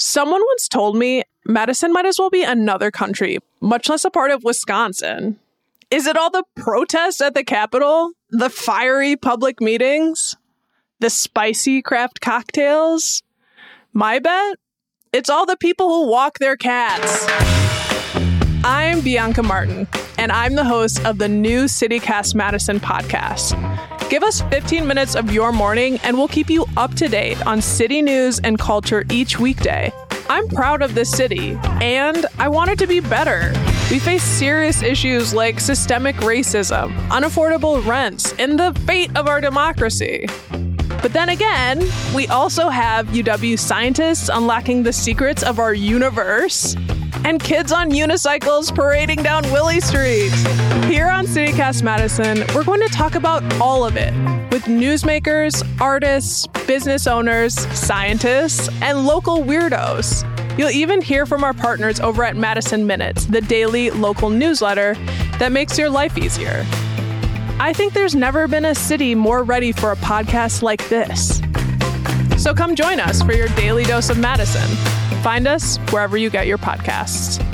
Someone once told me Madison might as well be another country, much less a part of Wisconsin. Is it all the protests at the Capitol? The fiery public meetings? The spicy craft cocktails? My bet? It's all the people who walk their cats. I'm Bianca Martin, and I'm the host of the new CityCast Madison podcast. Give us 15 minutes of your morning, and we'll keep you up to date on city news and culture each weekday. I'm proud of this city, and I want it to be better. We face serious issues like systemic racism, unaffordable rents, and the fate of our democracy. But then again, we also have UW scientists unlocking the secrets of our universe and kids on unicycles parading down Willie Street. Here on CityCast Madison, we're going to talk about all of it with newsmakers, artists, business owners, scientists, and local weirdos. You'll even hear from our partners over at Madison Minutes, the daily local newsletter that makes your life easier. I think there's never been a city more ready for a podcast like this. So come join us for your daily dose of Madison. Find us wherever you get your podcasts.